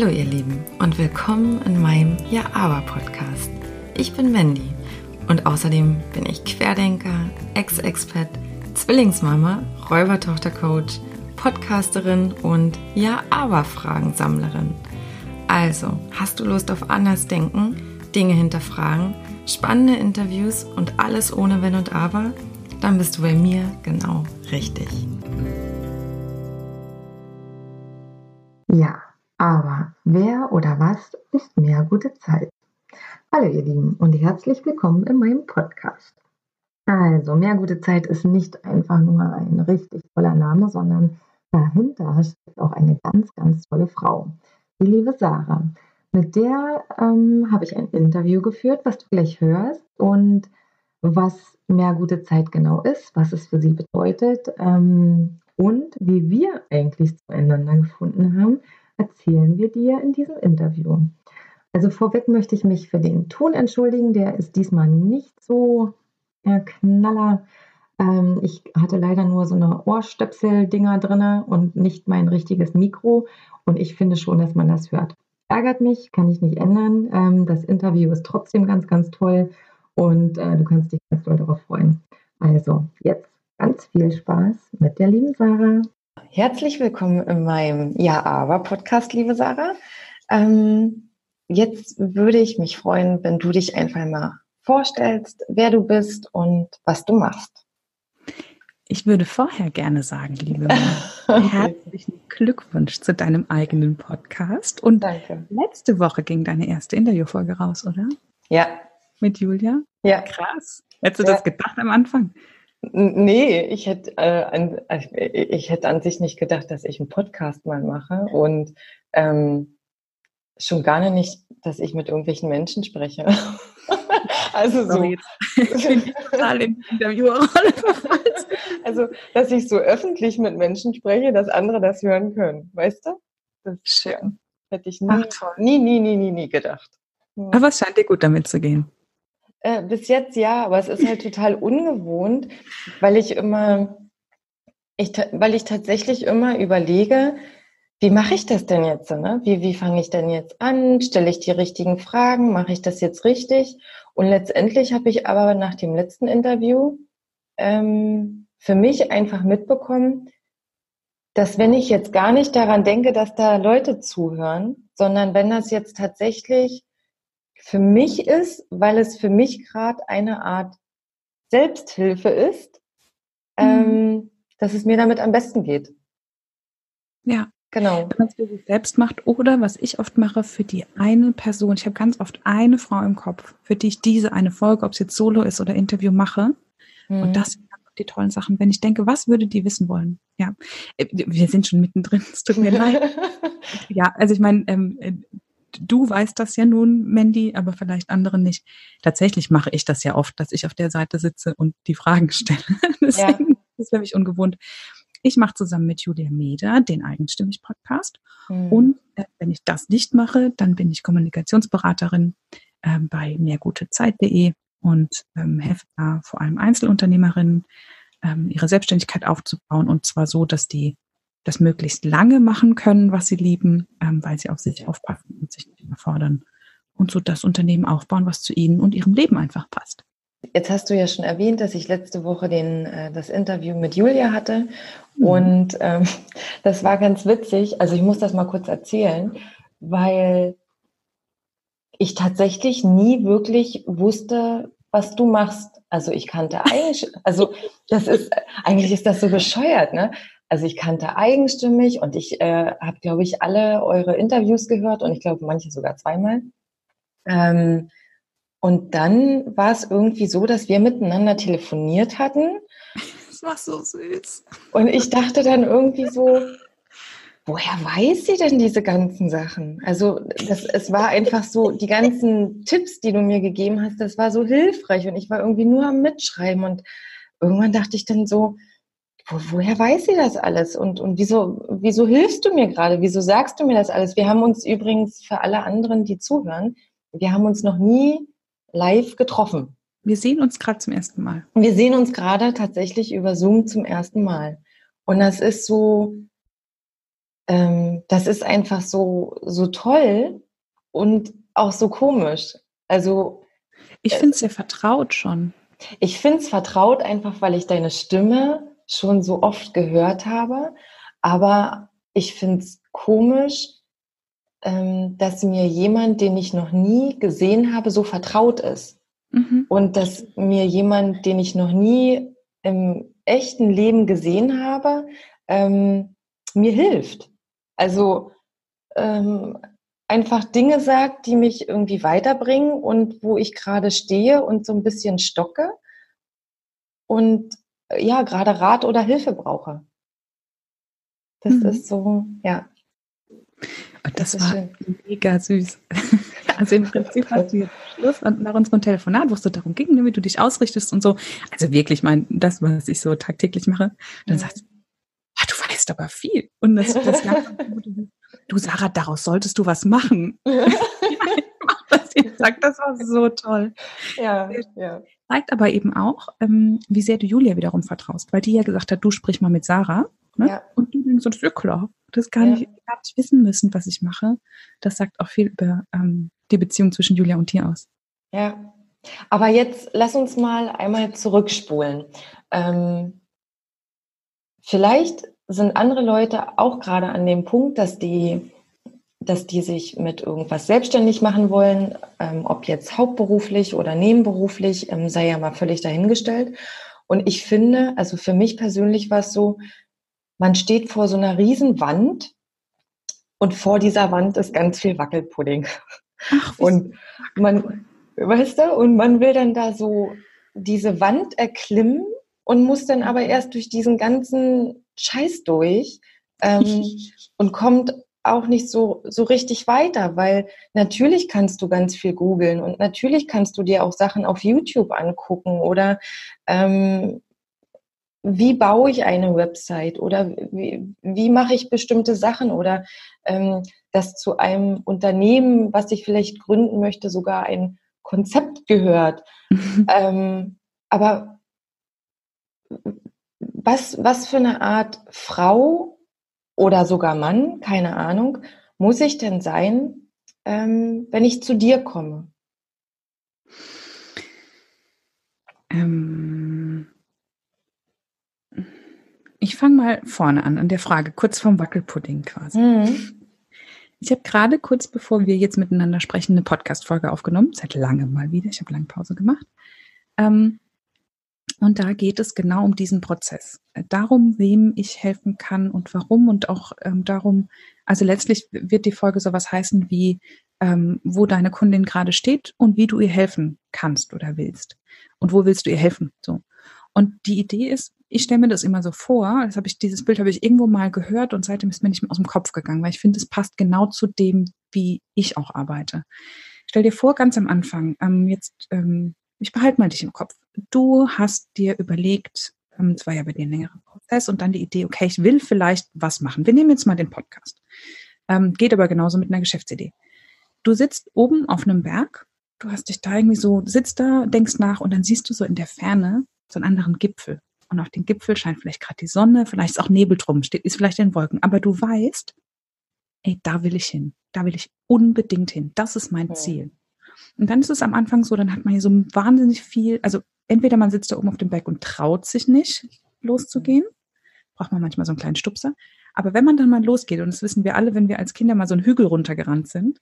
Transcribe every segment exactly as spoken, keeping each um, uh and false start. Hallo ihr Lieben und willkommen in meinem Ja-Aber-Podcast. Ich bin Mandy und außerdem bin ich Querdenker, Ex-Expat, Zwillingsmama, Räubertochter-Coach, Podcasterin und Ja-Aber-Fragensammlerin. Also, hast du Lust auf Andersdenken, Dinge hinterfragen, spannende Interviews und alles ohne Wenn und Aber? Dann bist du bei mir genau richtig. Ja, aber wer oder was ist mehr gute Zeit? Hallo ihr Lieben und herzlich willkommen in meinem Podcast. Also, mehr gute Zeit ist nicht einfach nur ein richtig toller Name, sondern dahinter steckt auch eine ganz, ganz tolle Frau. Die liebe Sarah. Mit der ähm, habe ich ein Interview geführt, was du gleich hörst und was mehr gute Zeit genau ist, was es für sie bedeutet ähm, und wie wir eigentlich zueinander gefunden haben, erzählen wir dir in diesem Interview. Also vorweg möchte ich mich für den Ton entschuldigen, der ist diesmal nicht so äh, knaller. Ähm, ich hatte leider nur so eine Ohrstöpsel-Dinger drin und nicht mein richtiges Mikro und ich finde schon, dass man das hört. Ärgert mich, kann ich nicht ändern. Ähm, das Interview ist trotzdem ganz, ganz toll und äh, du kannst dich ganz doll darauf freuen. Also jetzt ganz viel Spaß mit der lieben Sarah. Herzlich willkommen in meinem Ja-Aber-Podcast, liebe Sarah. Ähm, jetzt würde ich mich freuen, wenn du dich einfach mal vorstellst, wer du bist und was du machst. Ich würde vorher gerne sagen, liebe Mann, herzlichen Glückwunsch zu deinem eigenen Podcast. Und danke. Letzte Woche ging deine erste Interviewfolge raus, oder? Ja. Mit Julia? Ja. Krass. Hättest du ja. das gedacht am Anfang? Nee, ich hätte, äh, an, ich hätte an sich nicht gedacht, dass ich einen Podcast mal mache und ähm, schon gar nicht, dass ich mit irgendwelchen Menschen spreche. Also so. Sorry, jetzt bin ich total in der Interviewerrolle verfallen. Also, dass ich so öffentlich mit Menschen spreche, dass andere das hören können, weißt du? Das schön. Hätte ich nie, Ach, nie, nie, nie, nie, nie gedacht. Hm. Aber es scheint dir gut damit zu gehen. Äh, bis jetzt ja, aber es ist halt total ungewohnt, weil ich immer, ich, weil ich tatsächlich immer überlege, wie mache ich das denn jetzt? Ne? Wie, wie fange ich denn jetzt an? Stelle ich die richtigen Fragen? Mache ich das jetzt richtig? Und letztendlich habe ich aber nach dem letzten Interview ähm, für mich einfach mitbekommen, dass wenn ich jetzt gar nicht daran denke, dass da Leute zuhören, sondern wenn das jetzt tatsächlich für mich ist, weil es für mich gerade eine Art Selbsthilfe ist, mhm. ähm, dass es mir damit am besten geht. Ja. Genau. Wenn man es für sich selbst macht oder was ich oft mache, für die eine Person. Ich habe ganz oft eine Frau im Kopf, für die ich diese eine Folge, ob es jetzt Solo ist oder Interview, mache. Mhm. Und das sind die tollen Sachen, wenn ich denke, was würde die wissen wollen? Ja, wir sind schon mittendrin, es tut mir leid. Ja, also ich meine, ähm, du weißt das ja nun, Mandy, aber vielleicht andere nicht. Tatsächlich mache ich das ja oft, dass ich auf der Seite sitze und die Fragen stelle. Deswegen ja. ist für mich ungewohnt. Ich mache zusammen mit Julia Meder den Eigenstimmig-Podcast. Mhm. Und äh, wenn ich das nicht mache, dann bin ich Kommunikationsberaterin äh, bei mehr gute zeit punkt de und ähm, helfe da vor allem Einzelunternehmerinnen, ähm, ihre Selbstständigkeit aufzubauen. Und zwar so, dass die das möglichst lange machen können, was sie lieben, ähm, weil sie auf sich aufpassen und sich nicht überfordern. Und so das Unternehmen aufbauen, was zu ihnen und ihrem Leben einfach passt. Jetzt hast du ja schon erwähnt, dass ich letzte Woche den, äh, das Interview mit Julia hatte und ähm, das war ganz witzig. Also ich muss das mal kurz erzählen, weil ich tatsächlich nie wirklich wusste, was du machst. Also ich kannte eigentlich, also das ist, eigentlich ist das so bescheuert, ne? Also ich kannte Eigenstimmig und ich äh, habe, glaube ich, alle eure Interviews gehört und ich glaube, manche sogar zweimal. Ähm, Und dann war es irgendwie so, dass wir miteinander telefoniert hatten. Das war so süß. Und ich dachte dann irgendwie so, woher weiß sie denn diese ganzen Sachen? Also das, es war einfach so, die ganzen Tipps, die du mir gegeben hast, das war so hilfreich. Und ich war irgendwie nur am Mitschreiben. Und irgendwann dachte ich dann so, wo, woher weiß sie das alles? Und, und wieso, wieso hilfst du mir gerade? Wieso sagst du mir das alles? Wir haben uns übrigens, für alle anderen, die zuhören, wir haben uns noch nie live getroffen. Wir sehen uns gerade zum ersten Mal. Wir sehen uns gerade tatsächlich über Zoom zum ersten Mal. Und das ist so, ähm, das ist einfach so, so toll und auch so komisch. Also ich finde es sehr vertraut schon. Ich finde es vertraut einfach, weil ich deine Stimme schon so oft gehört habe. Aber ich finde es komisch, ähm, dass mir jemand, den ich noch nie gesehen habe, so vertraut ist. Mhm. Und dass mir jemand, den ich noch nie im echten Leben gesehen habe, ähm, mir hilft. Also ähm, einfach Dinge sagt, die mich irgendwie weiterbringen und wo ich gerade stehe und so ein bisschen stocke und ja, gerade Rat oder Hilfe brauche. Das mhm. ist so, ja. Und das, das war schön. Mega süß. Also im Prinzip hast du jetzt Schluss und nach unserem Telefonat, wo es so darum ging, wie du dich ausrichtest und so. Also wirklich, mein, das, was ich so tagtäglich mache. Dann mhm. sagst du, ah, du weißt aber viel. Und das, das lag du, Sarah, daraus solltest du was machen. Ja. Ich sag, das war so toll. Ja, ja. Zeigt aber eben auch, wie sehr du Julia wiederum vertraust, weil die ja gesagt hat, du sprich mal mit Sarah. Ne? Ja. Und du denkst, das ist ja klar. Das gar, ja. nicht, gar nicht wissen müssen, was ich mache. Das sagt auch viel über ähm, die Beziehung zwischen Julia und dir aus. Ja, aber jetzt lass uns mal einmal zurückspulen. Ähm, vielleicht sind andere Leute auch gerade an dem Punkt, dass die, dass die sich mit irgendwas selbstständig machen wollen, ähm, ob jetzt hauptberuflich oder nebenberuflich, ähm, sei ja mal völlig dahingestellt. Und ich finde, also für mich persönlich war es so, man steht vor so einer riesen Wand und vor dieser Wand ist ganz viel Wackelpudding. Ach, und man, weißt du, und man will dann da so diese Wand erklimmen und muss dann aber erst durch diesen ganzen Scheiß durch ähm, und kommt auch nicht so, so richtig weiter, weil natürlich kannst du ganz viel googeln und natürlich kannst du dir auch Sachen auf YouTube angucken oder ähm, wie baue ich eine Website oder wie, wie mache ich bestimmte Sachen oder ähm, dass zu einem Unternehmen, was ich vielleicht gründen möchte, sogar ein Konzept gehört. Mhm. Ähm, aber was, was für eine Art Frau oder sogar Mann, keine Ahnung, muss ich denn sein, ähm, wenn ich zu dir komme? Ähm... Ich fange mal vorne an, an der Frage, kurz vorm Wackelpudding quasi. Mhm. Ich habe gerade kurz bevor wir jetzt miteinander sprechen, eine Podcast-Folge aufgenommen, seit langem mal wieder, ich habe lange Pause gemacht. Ähm, und da geht es genau um diesen Prozess. Darum, wem ich helfen kann und warum und auch ähm, darum, also letztlich wird die Folge sowas heißen wie, ähm, wo deine Kundin gerade steht und wie du ihr helfen kannst oder willst. Und wo willst du ihr helfen? So. Und die Idee ist, ich stelle mir das immer so vor, das habe ich, dieses Bild habe ich irgendwo mal gehört und seitdem ist mir nicht mehr aus dem Kopf gegangen, weil ich finde, es passt genau zu dem, wie ich auch arbeite. Stell dir vor, ganz am Anfang, ähm, jetzt, ähm, ich behalte mal dich im Kopf. Du hast dir überlegt, ähm, das war ja bei dir ein längerer Prozess und dann die Idee, okay, ich will vielleicht was machen. Wir nehmen jetzt mal den Podcast. Ähm, geht aber genauso mit einer Geschäftsidee. Du sitzt oben auf einem Berg, du hast dich da irgendwie so, sitzt da, denkst nach und dann siehst du so in der Ferne so einen anderen Gipfel. Und auf den Gipfel scheint vielleicht gerade die Sonne, vielleicht ist auch Nebel drum, steht, ist vielleicht in Wolken. Aber du weißt, ey, da will ich hin. Da will ich unbedingt hin. Das ist mein okay. Ziel. Und dann ist es am Anfang so, dann hat man hier so wahnsinnig viel, also entweder man sitzt da oben auf dem Berg und traut sich nicht, loszugehen. Braucht man manchmal so einen kleinen Stupser. Aber wenn man dann mal losgeht, und das wissen wir alle, wenn wir als Kinder mal so einen Hügel runtergerannt sind,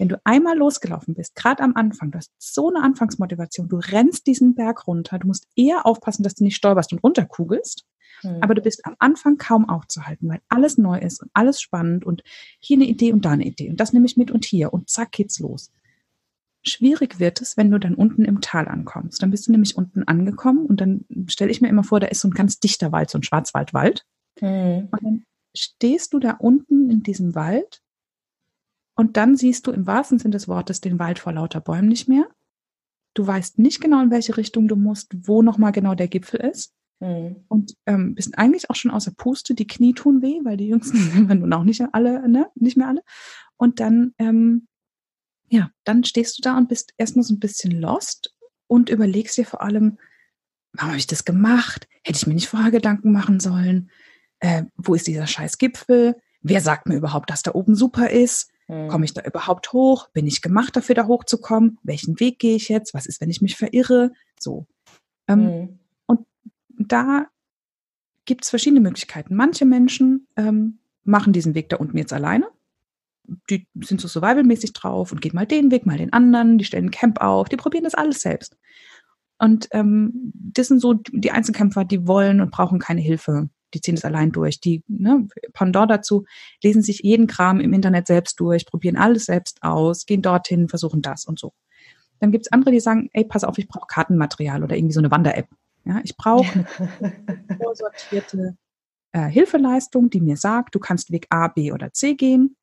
wenn du einmal losgelaufen bist, gerade am Anfang, du hast so eine Anfangsmotivation, du rennst diesen Berg runter, du musst eher aufpassen, dass du nicht stolperst und runterkugelst, mhm. aber du bist am Anfang kaum aufzuhalten, weil alles neu ist und alles spannend und hier eine Idee und da eine Idee und das nehme ich mit und hier und zack geht's los. Schwierig wird es, wenn du dann unten im Tal ankommst. Dann bist du nämlich unten angekommen und dann stelle ich mir immer vor, da ist so ein ganz dichter Wald, so ein Schwarzwaldwald. Mhm. Und dann stehst du da unten in diesem Wald. Und dann siehst du im wahrsten Sinne des Wortes den Wald vor lauter Bäumen nicht mehr. Du weißt nicht genau, in welche Richtung du musst, wo nochmal genau der Gipfel ist. Mhm. Und ähm, bist eigentlich auch schon außer Puste. Die Knie tun weh, weil die Jüngsten sind wir nun auch nicht alle, ne? Nicht mehr alle. Und dann, ähm, ja, dann stehst du da und bist erstmal so ein bisschen lost und überlegst dir vor allem, warum habe ich das gemacht? Hätte ich mir nicht vorher Gedanken machen sollen? Äh, wo ist dieser scheiß Gipfel? wer sagt mir überhaupt, dass da oben super ist? Mhm. Komme ich da überhaupt hoch? Bin ich gemacht dafür, da hochzukommen? Welchen Weg gehe ich jetzt? Was ist, wenn ich mich verirre? So. Ähm, mhm. Und da gibt es verschiedene Möglichkeiten. Manche Menschen ähm, machen diesen Weg da unten jetzt alleine. Die sind so survivalmäßig drauf und gehen mal den Weg, mal den anderen. Die stellen ein Camp auf. Die probieren das alles selbst. Und ähm, das sind so die Einzelkämpfer, die wollen und brauchen keine Hilfe. Die ziehen das allein durch. Die, ne, Pendant dazu, lesen sich jeden Kram im Internet selbst durch, probieren alles selbst aus, gehen dorthin, versuchen das und so. Dann gibt es andere, die sagen, ey, pass auf, ich brauche Kartenmaterial oder irgendwie so eine Wander-App. Ja, ich brauche eine vorsortierte äh, Hilfeleistung, die mir sagt, du kannst Weg A, B oder C gehen.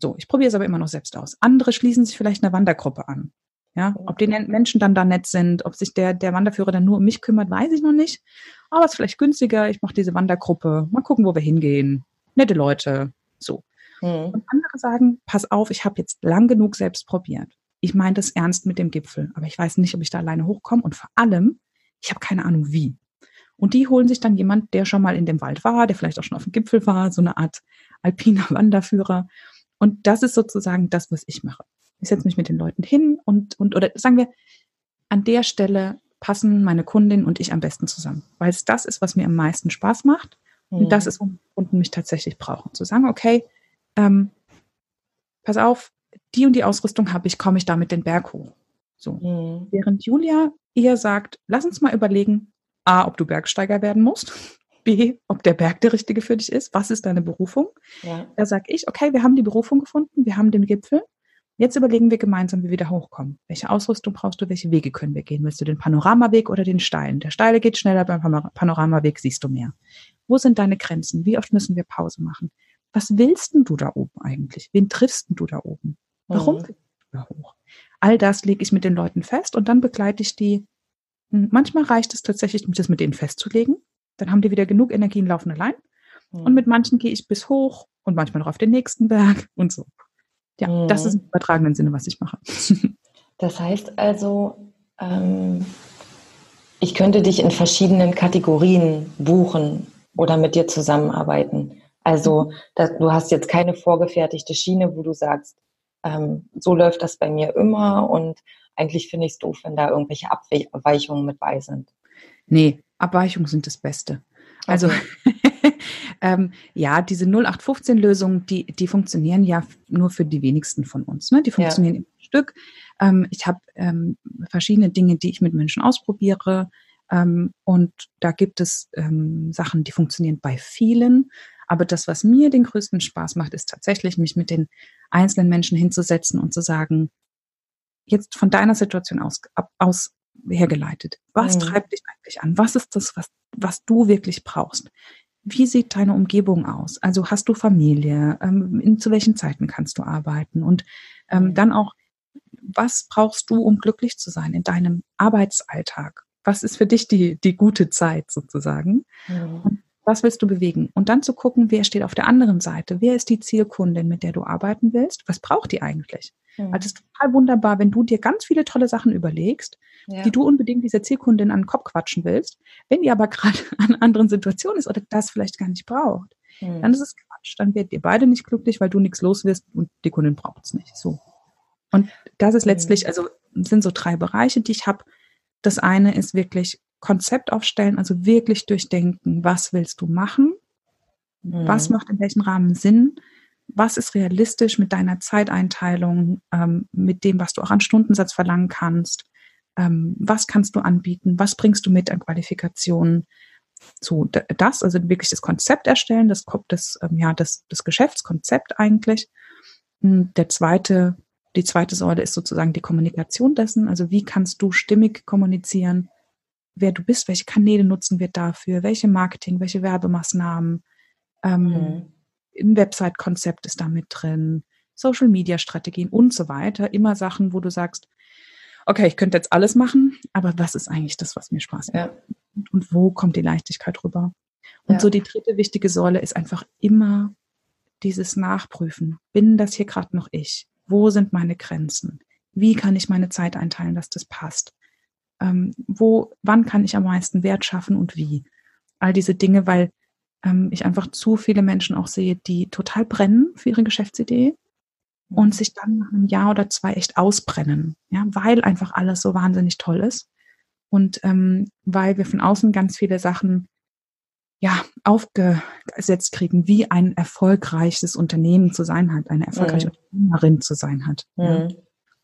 So, ich probiere es aber immer noch selbst aus. Andere schließen sich vielleicht einer Wandergruppe an. Ja, ob die Menschen dann da nett sind, ob sich der, der Wanderführer dann nur um mich kümmert, weiß ich noch nicht. Aber es ist vielleicht günstiger, ich mache diese Wandergruppe, mal gucken, wo wir hingehen. Nette Leute, so. Mhm. Und andere sagen, pass auf, ich habe jetzt lang genug selbst probiert. Ich meine das ernst mit dem Gipfel, aber ich weiß nicht, ob ich da alleine hochkomme und vor allem, ich habe keine Ahnung wie. Und die holen sich dann jemand, der schon mal in dem Wald war, der vielleicht auch schon auf dem Gipfel war, so eine Art alpiner Wanderführer. Und das ist sozusagen das, was ich mache. Ich setze mich mit den Leuten hin und, und oder sagen wir, an der Stelle passen meine Kundin und ich am besten zusammen, weil es das ist, was mir am meisten Spaß macht und mhm. das ist, wo Kunden mich tatsächlich brauchen. Zu sagen, okay, ähm, pass auf, die und die Ausrüstung habe ich, komme ich damit den Berg hoch. So. Mhm. Während Julia eher sagt, lass uns mal überlegen, A, ob du Bergsteiger werden musst, B, ob der Berg der richtige für dich ist, was ist deine Berufung? Ja. Da sage ich, okay, wir haben die Berufung gefunden, wir haben den Gipfel. Jetzt überlegen wir gemeinsam, wie wir da hochkommen. Welche Ausrüstung brauchst du? Welche Wege können wir gehen? Willst du den Panoramaweg oder den steilen? Der steile geht schneller, beim Panoramaweg siehst du mehr. Wo sind deine Grenzen? Wie oft müssen wir Pause machen? Was willst denn du da oben eigentlich? Wen triffst denn du da oben? Warum willst du da hoch? All das lege ich mit den Leuten fest und dann begleite ich die. Manchmal reicht es tatsächlich, das mit denen festzulegen. Dann haben die wieder genug Energie und laufen allein. Und mit manchen gehe ich bis hoch und manchmal noch auf den nächsten Berg und so. Ja, mhm. das ist im übertragenen Sinne, was ich mache. Das heißt also, ähm, ich könnte dich in verschiedenen Kategorien buchen oder mit dir zusammenarbeiten. Also das, du hast jetzt keine vorgefertigte Schiene, wo du sagst, ähm, so läuft das bei mir immer und eigentlich finde ich es doof, wenn da irgendwelche Abweichungen mit bei sind. Nee, Abweichungen sind das Beste. Also ähm, ja, diese null acht fünfzehn Lösungen, die, die funktionieren ja nur für die wenigsten von uns. Ne? Die funktionieren ja. im Stück. Ähm, ich habe ähm, verschiedene Dinge, die ich mit Menschen ausprobiere. Ähm, und da gibt es ähm, Sachen, die funktionieren bei vielen. Aber das, was mir den größten Spaß macht, ist tatsächlich, mich mit den einzelnen Menschen hinzusetzen und zu sagen, jetzt von deiner Situation aus, ab, aus hergeleitet. Was mhm. treibt dich eigentlich an? Was ist das, was, was du wirklich brauchst? Wie sieht deine Umgebung aus? Also hast du Familie? Ähm, in, zu welchen Zeiten kannst du arbeiten? Und ähm, mhm. dann auch, was brauchst du, um glücklich zu sein in deinem Arbeitsalltag? Was ist für dich die, die gute Zeit sozusagen? Mhm. Und was willst du bewegen? Und dann zu gucken, wer steht auf der anderen Seite? Wer ist die Zielkundin, mit der du arbeiten willst? Was braucht die eigentlich? Mhm. Also es ist total wunderbar, wenn du dir ganz viele tolle Sachen überlegst, ja. die du unbedingt dieser Zielkundin an den Kopf quatschen willst. Wenn die aber gerade an anderen Situationen ist oder das vielleicht gar nicht braucht, mhm. dann ist es Quatsch. Dann werdet ihr beide nicht glücklich, weil du nichts los wirst und die Kundin braucht es nicht. So. Und das ist letztlich, mhm. also sind so drei Bereiche, die ich habe. Das eine ist wirklich Konzept aufstellen, also wirklich durchdenken, was willst du machen, mhm. was macht in welchem Rahmen Sinn, was ist realistisch mit deiner Zeiteinteilung, ähm, mit dem, was du auch an Stundensatz verlangen kannst, ähm, was kannst du anbieten, was bringst du mit an Qualifikationen, so das, also wirklich das Konzept erstellen, das, das, ähm, ja, das, das Geschäftskonzept eigentlich. Der zweite, die zweite Säule ist sozusagen die Kommunikation dessen, also wie kannst du stimmig kommunizieren, wer du bist, welche Kanäle nutzen wir dafür, welche Marketing, welche Werbemaßnahmen, ähm, mhm. ein Website-Konzept ist da mit drin, Social-Media-Strategien und so weiter. Immer Sachen, wo du sagst, okay, ich könnte jetzt alles machen, aber was ist eigentlich das, was mir Spaß macht? Ja. Und wo kommt die Leichtigkeit rüber? Und ja. so die dritte wichtige Säule ist einfach immer dieses Nachprüfen. Bin das hier gerade noch ich? Wo sind meine Grenzen? Wie kann ich meine Zeit einteilen, dass das passt? Ähm, wo, wann kann ich am meisten Wert schaffen und wie? All diese Dinge, weil ähm, ich einfach zu viele Menschen auch sehe, die total brennen für ihre Geschäftsidee und sich dann nach einem Jahr oder zwei echt ausbrennen, ja, weil einfach alles so wahnsinnig toll ist und ähm, weil wir von außen ganz viele Sachen ja, aufgesetzt kriegen, wie ein erfolgreiches Unternehmen zu sein hat, eine erfolgreiche mhm. Unternehmerin zu sein hat. Mhm.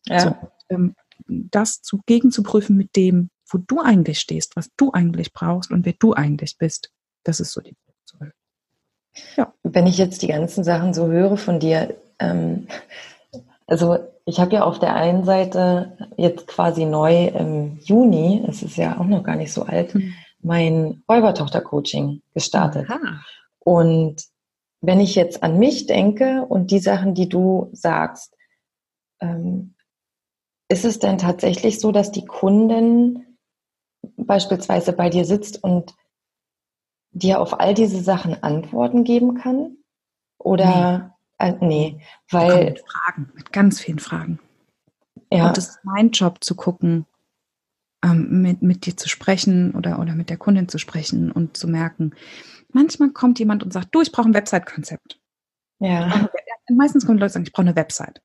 Ja. So, ähm, das zu, gegenzuprüfen mit dem, wo du eigentlich stehst, was du eigentlich brauchst und wer du eigentlich bist, das ist so die Frage. Ja. Wenn ich jetzt die ganzen Sachen so höre von dir, ähm, also ich habe ja auf der einen Seite jetzt quasi neu im Juni, es ist ja auch noch gar nicht so alt, mhm. mein Räubertochter-Coaching gestartet. Aha. Und wenn ich jetzt an mich denke und die Sachen, die du sagst, ähm, ist es denn tatsächlich so, dass die Kundin beispielsweise bei dir sitzt und dir auf all diese Sachen Antworten geben kann? Oder nee, äh, nee weil mit Fragen, mit ganz vielen Fragen. Ja. Und es ist mein Job zu gucken, Mit, mit dir zu sprechen oder, oder mit der Kundin zu sprechen und zu merken, manchmal kommt jemand und sagt, du, ich brauche ein Website-Konzept. Ja. Und meistens kommen Leute und sagen, ich brauche eine Website.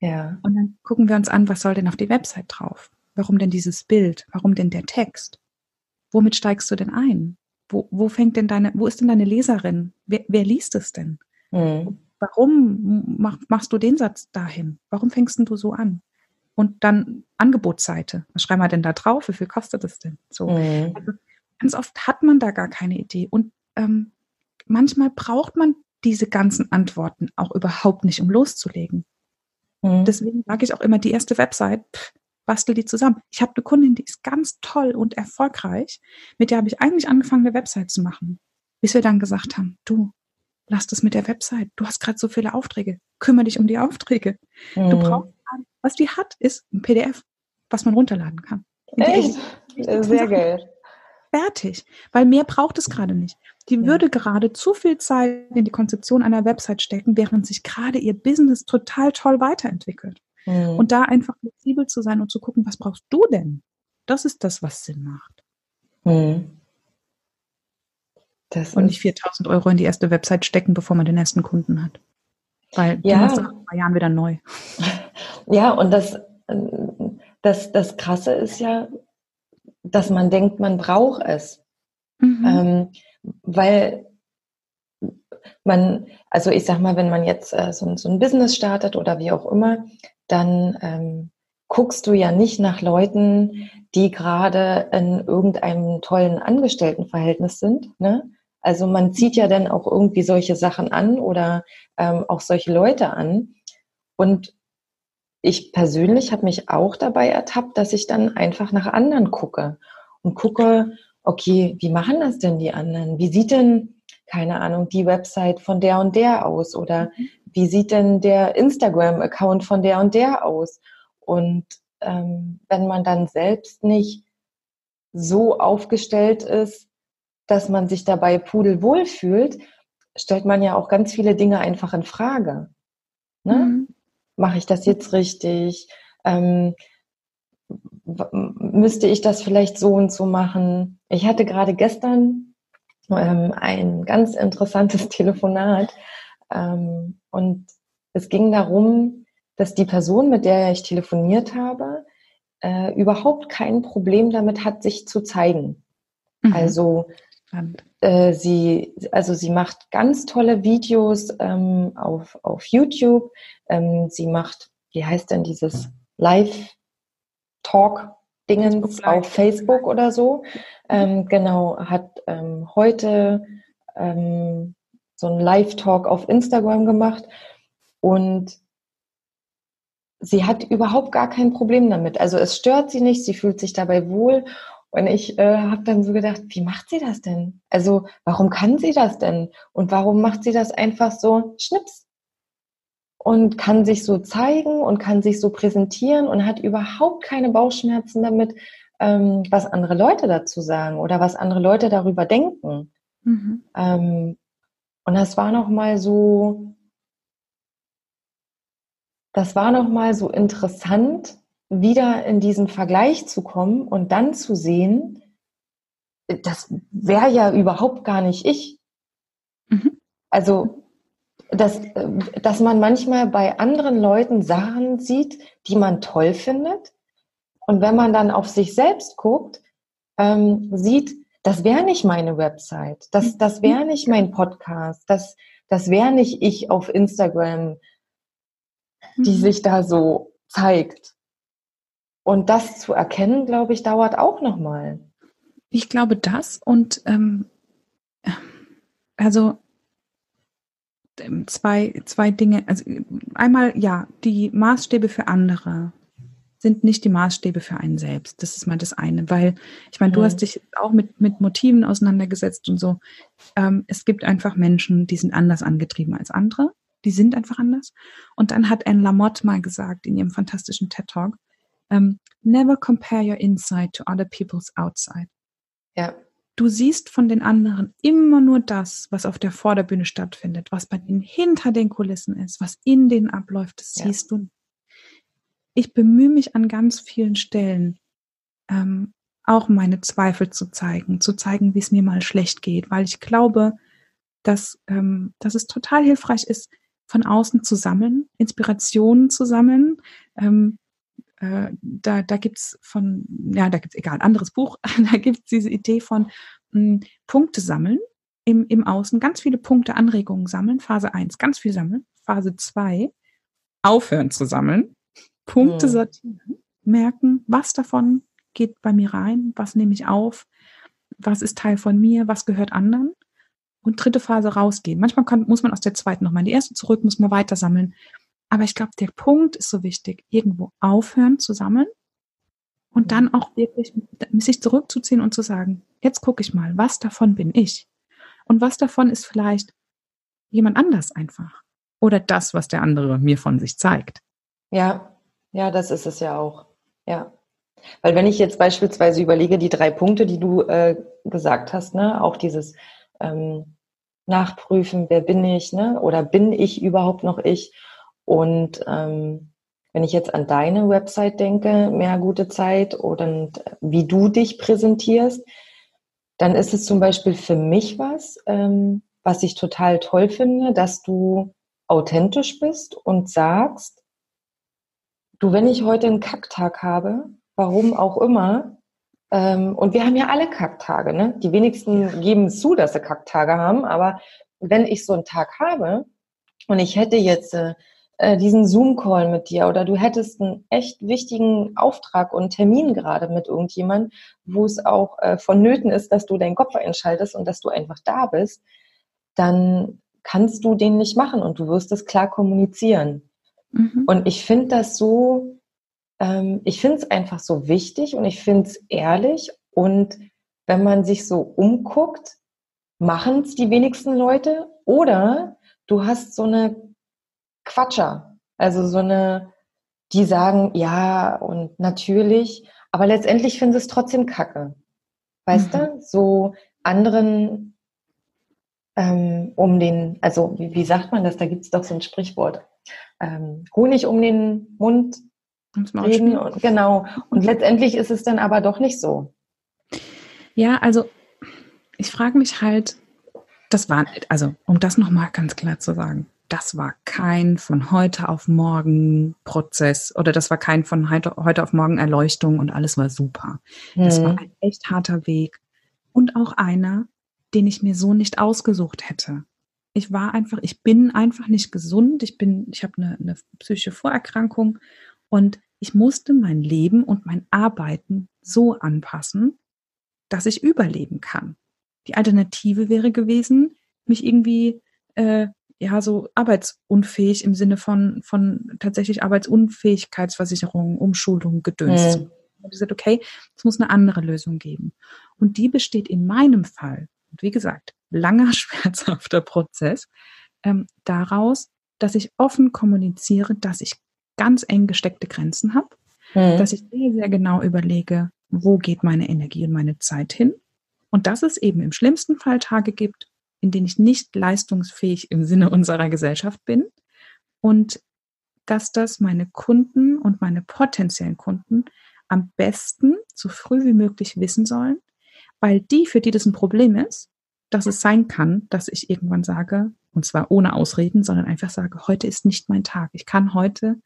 Ja. Und dann gucken wir uns an, was soll denn auf die Website drauf? Warum denn dieses Bild? Warum denn der Text? Womit steigst du denn ein? Wo, wo fängt denn deine, wo ist denn deine Leserin? Wer, wer liest es denn? Mhm. Warum mach, machst du den Satz dahin? Warum fängst denn du so an? Und dann Angebotsseite. Was schreiben wir denn da drauf? Wie viel kostet es denn? So. Mhm. Also ganz oft hat man da gar keine Idee. Und ähm, manchmal braucht man diese ganzen Antworten auch überhaupt nicht, um loszulegen. Mhm. Deswegen sage ich auch immer, die erste Website, pff, bastel die zusammen. Ich habe eine Kundin, die ist ganz toll und erfolgreich. Mit der habe ich eigentlich angefangen, eine Website zu machen. Bis wir dann gesagt haben, du, lass das mit der Website. Du hast gerade so viele Aufträge. Kümmere dich um die Aufträge. Mhm. Du brauchst Was die hat, ist ein P D F, was man runterladen kann. Echt? Sehr geil. Fertig. Weil mehr braucht es gerade nicht. Die ja. würde gerade zu viel Zeit in die Konzeption einer Website stecken, während sich gerade ihr Business total toll weiterentwickelt. Mhm. Und da einfach flexibel zu sein und zu gucken, was brauchst du denn? Das ist das, was Sinn macht. Mhm. Das und nicht viertausend Euro in die erste Website stecken, bevor man den ersten Kunden hat. Weil ja. du machst nach ein paar Jahren wieder neu. Ja, und das, das, das Krasse ist ja, dass man denkt, man braucht es. Mhm. Ähm, weil man, also ich sag mal, wenn man jetzt äh, so, so ein Business startet oder wie auch immer, dann ähm, guckst du ja nicht nach Leuten, die gerade in irgendeinem tollen Angestelltenverhältnis sind, ne? Also man zieht ja dann auch irgendwie solche Sachen an oder ähm, auch solche Leute an. Und ich persönlich habe mich auch dabei ertappt, dass ich dann einfach nach anderen gucke und gucke, okay, wie machen das denn die anderen? Wie sieht denn, keine Ahnung, die Website von der und der aus? Oder wie sieht denn der Instagram-Account von der und der aus? Und ähm, wenn man dann selbst nicht so aufgestellt ist, dass man sich dabei pudelwohl fühlt, stellt man ja auch ganz viele Dinge einfach in Frage. Ne? Mhm. Mache ich das jetzt richtig? Ähm, w- müsste ich das vielleicht so und so machen? Ich hatte gerade gestern ähm, ein ganz interessantes Telefonat ähm, und es ging darum, dass die Person, mit der ich telefoniert habe, äh, überhaupt kein Problem damit hat, sich zu zeigen. Mhm. Also äh, sie, also sie macht ganz tolle Videos ähm, auf, auf YouTube. Ähm, sie macht, wie heißt denn dieses Live-Talk-Dingens auf Facebook oder so. Ähm, genau, hat ähm, heute ähm, so einen Live-Talk auf Instagram gemacht und sie hat überhaupt gar kein Problem damit. Also es stört sie nicht, sie fühlt sich dabei wohl und ich äh, habe dann so gedacht, wie macht sie das denn? Also warum kann sie das denn? Und warum macht sie das einfach so schnips? Und kann sich so zeigen und kann sich so präsentieren und hat überhaupt keine Bauchschmerzen damit, ähm, was andere Leute dazu sagen oder was andere Leute darüber denken. Mhm. Ähm, und das war nochmal so, das war nochmal so interessant, wieder in diesen Vergleich zu kommen und dann zu sehen, das wäre ja überhaupt gar nicht ich. Also, dass, dass man manchmal bei anderen Leuten Sachen sieht, die man toll findet. Und wenn man dann auf sich selbst guckt, ähm, sieht, das wäre nicht meine Website, das, das wäre nicht mein Podcast, das, das wäre nicht ich auf Instagram, die sich da so zeigt. Und das zu erkennen, glaube ich, dauert auch nochmal. Ich glaube das und ähm, also zwei, zwei Dinge. Also einmal, ja, die Maßstäbe für andere sind nicht die Maßstäbe für einen selbst. Das ist mal das eine, weil ich meine, mhm. du hast dich auch mit, mit Motiven auseinandergesetzt und so. Ähm, es gibt einfach Menschen, die sind anders angetrieben als andere. Die sind einfach anders. Und dann hat Anne Lamott mal gesagt in ihrem fantastischen TED-Talk, ähm, never compare your inside to other people's outside. Ja. Du siehst von den anderen immer nur das, was auf der Vorderbühne stattfindet, was bei denen hinter den Kulissen ist, was in denen abläuft, das ja. siehst du nicht. Ich bemühe mich an ganz vielen Stellen, ähm, auch meine Zweifel zu zeigen, zu zeigen, wie es mir mal schlecht geht, weil ich glaube, dass, ähm, dass es total hilfreich ist, von außen zu sammeln, Inspirationen zu sammeln. Ähm, äh, da da gibt es von, ja, da gibt es, egal, anderes Buch, da gibt es diese Idee von m, Punkte sammeln im, im Außen, ganz viele Punkte, Anregungen sammeln, Phase eins, ganz viel sammeln, Phase zwei, aufhören zu sammeln. Punkte sortieren, merken, was davon geht bei mir rein, was nehme ich auf, was ist Teil von mir, was gehört anderen und dritte Phase rausgehen. Manchmal kann, muss man aus der zweiten nochmal in die erste zurück, muss man weiter sammeln. Aber ich glaube, der Punkt ist so wichtig, irgendwo aufhören zu sammeln und dann auch wirklich sich zurückzuziehen und zu sagen, jetzt gucke ich mal, was davon bin ich und was davon ist vielleicht jemand anders einfach oder das, was der andere mir von sich zeigt. Ja. Ja, das ist es ja auch, ja. Weil wenn ich jetzt beispielsweise überlege, die drei Punkte, die du äh, gesagt hast, ne, auch dieses ähm, Nachprüfen, wer bin ich, ne, oder bin ich überhaupt noch ich? Und ähm, wenn ich jetzt an deine Website denke, mehr gute Zeit oder wie du dich präsentierst, dann ist es zum Beispiel für mich was, ähm, was ich total toll finde, dass du authentisch bist und sagst, du, wenn ich heute einen Kacktag habe, warum auch immer, ähm, und wir haben ja alle Kacktage, ne? Die wenigsten geben zu, dass sie Kacktage haben, aber wenn ich so einen Tag habe und ich hätte jetzt äh, diesen Zoom-Call mit dir oder du hättest einen echt wichtigen Auftrag und Termin gerade mit irgendjemandem, wo es auch äh, vonnöten ist, dass du deinen Kopf einschaltest und dass du einfach da bist, dann kannst du den nicht machen und du wirst es klar kommunizieren. Und ich finde das so, ähm, ich finde es einfach so wichtig und ich finde es ehrlich. Und wenn man sich so umguckt, machen es die wenigsten Leute oder du hast so eine Quatscher, also so eine, die sagen, ja und natürlich, aber letztendlich finden sie es trotzdem kacke. Weißt mhm. du, so anderen, ähm, um den, also wie, wie sagt man das, da gibt es doch so ein Sprichwort. Ähm, Honig um den Mund reden und genau. Und letztendlich ist es dann aber doch nicht so. Ja, also ich frage mich halt, das war, also um das nochmal ganz klar zu sagen, das war kein von heute auf morgen Prozess oder das war kein von heute auf morgen Erleuchtung und alles war super. Hm. Das war ein echt harter Weg und auch einer, den ich mir so nicht ausgesucht hätte. Ich war einfach, ich bin einfach nicht gesund. Ich bin, ich habe eine, eine psychische Vorerkrankung und ich musste mein Leben und mein Arbeiten so anpassen, dass ich überleben kann. Die Alternative wäre gewesen, mich irgendwie äh, ja so arbeitsunfähig im Sinne von von tatsächlich Arbeitsunfähigkeitsversicherung, Umschulung, Gedöns. Mhm. Und ich sagte, okay, es muss eine andere Lösung geben. Und die besteht in meinem Fall. Und wie gesagt, langer, schmerzhafter Prozess, ähm, daraus, dass ich offen kommuniziere, dass ich ganz eng gesteckte Grenzen habe, mhm. dass ich sehr, sehr genau überlege, wo geht meine Energie und meine Zeit hin und dass es eben im schlimmsten Fall Tage gibt, in denen ich nicht leistungsfähig im Sinne unserer Gesellschaft bin und dass das meine Kunden und meine potenziellen Kunden am besten so früh wie möglich wissen sollen, weil die, für die das ein Problem ist, dass es sein kann, dass ich irgendwann sage, Und zwar ohne Ausreden, sondern einfach sage, heute ist nicht mein Tag. Ich kann heute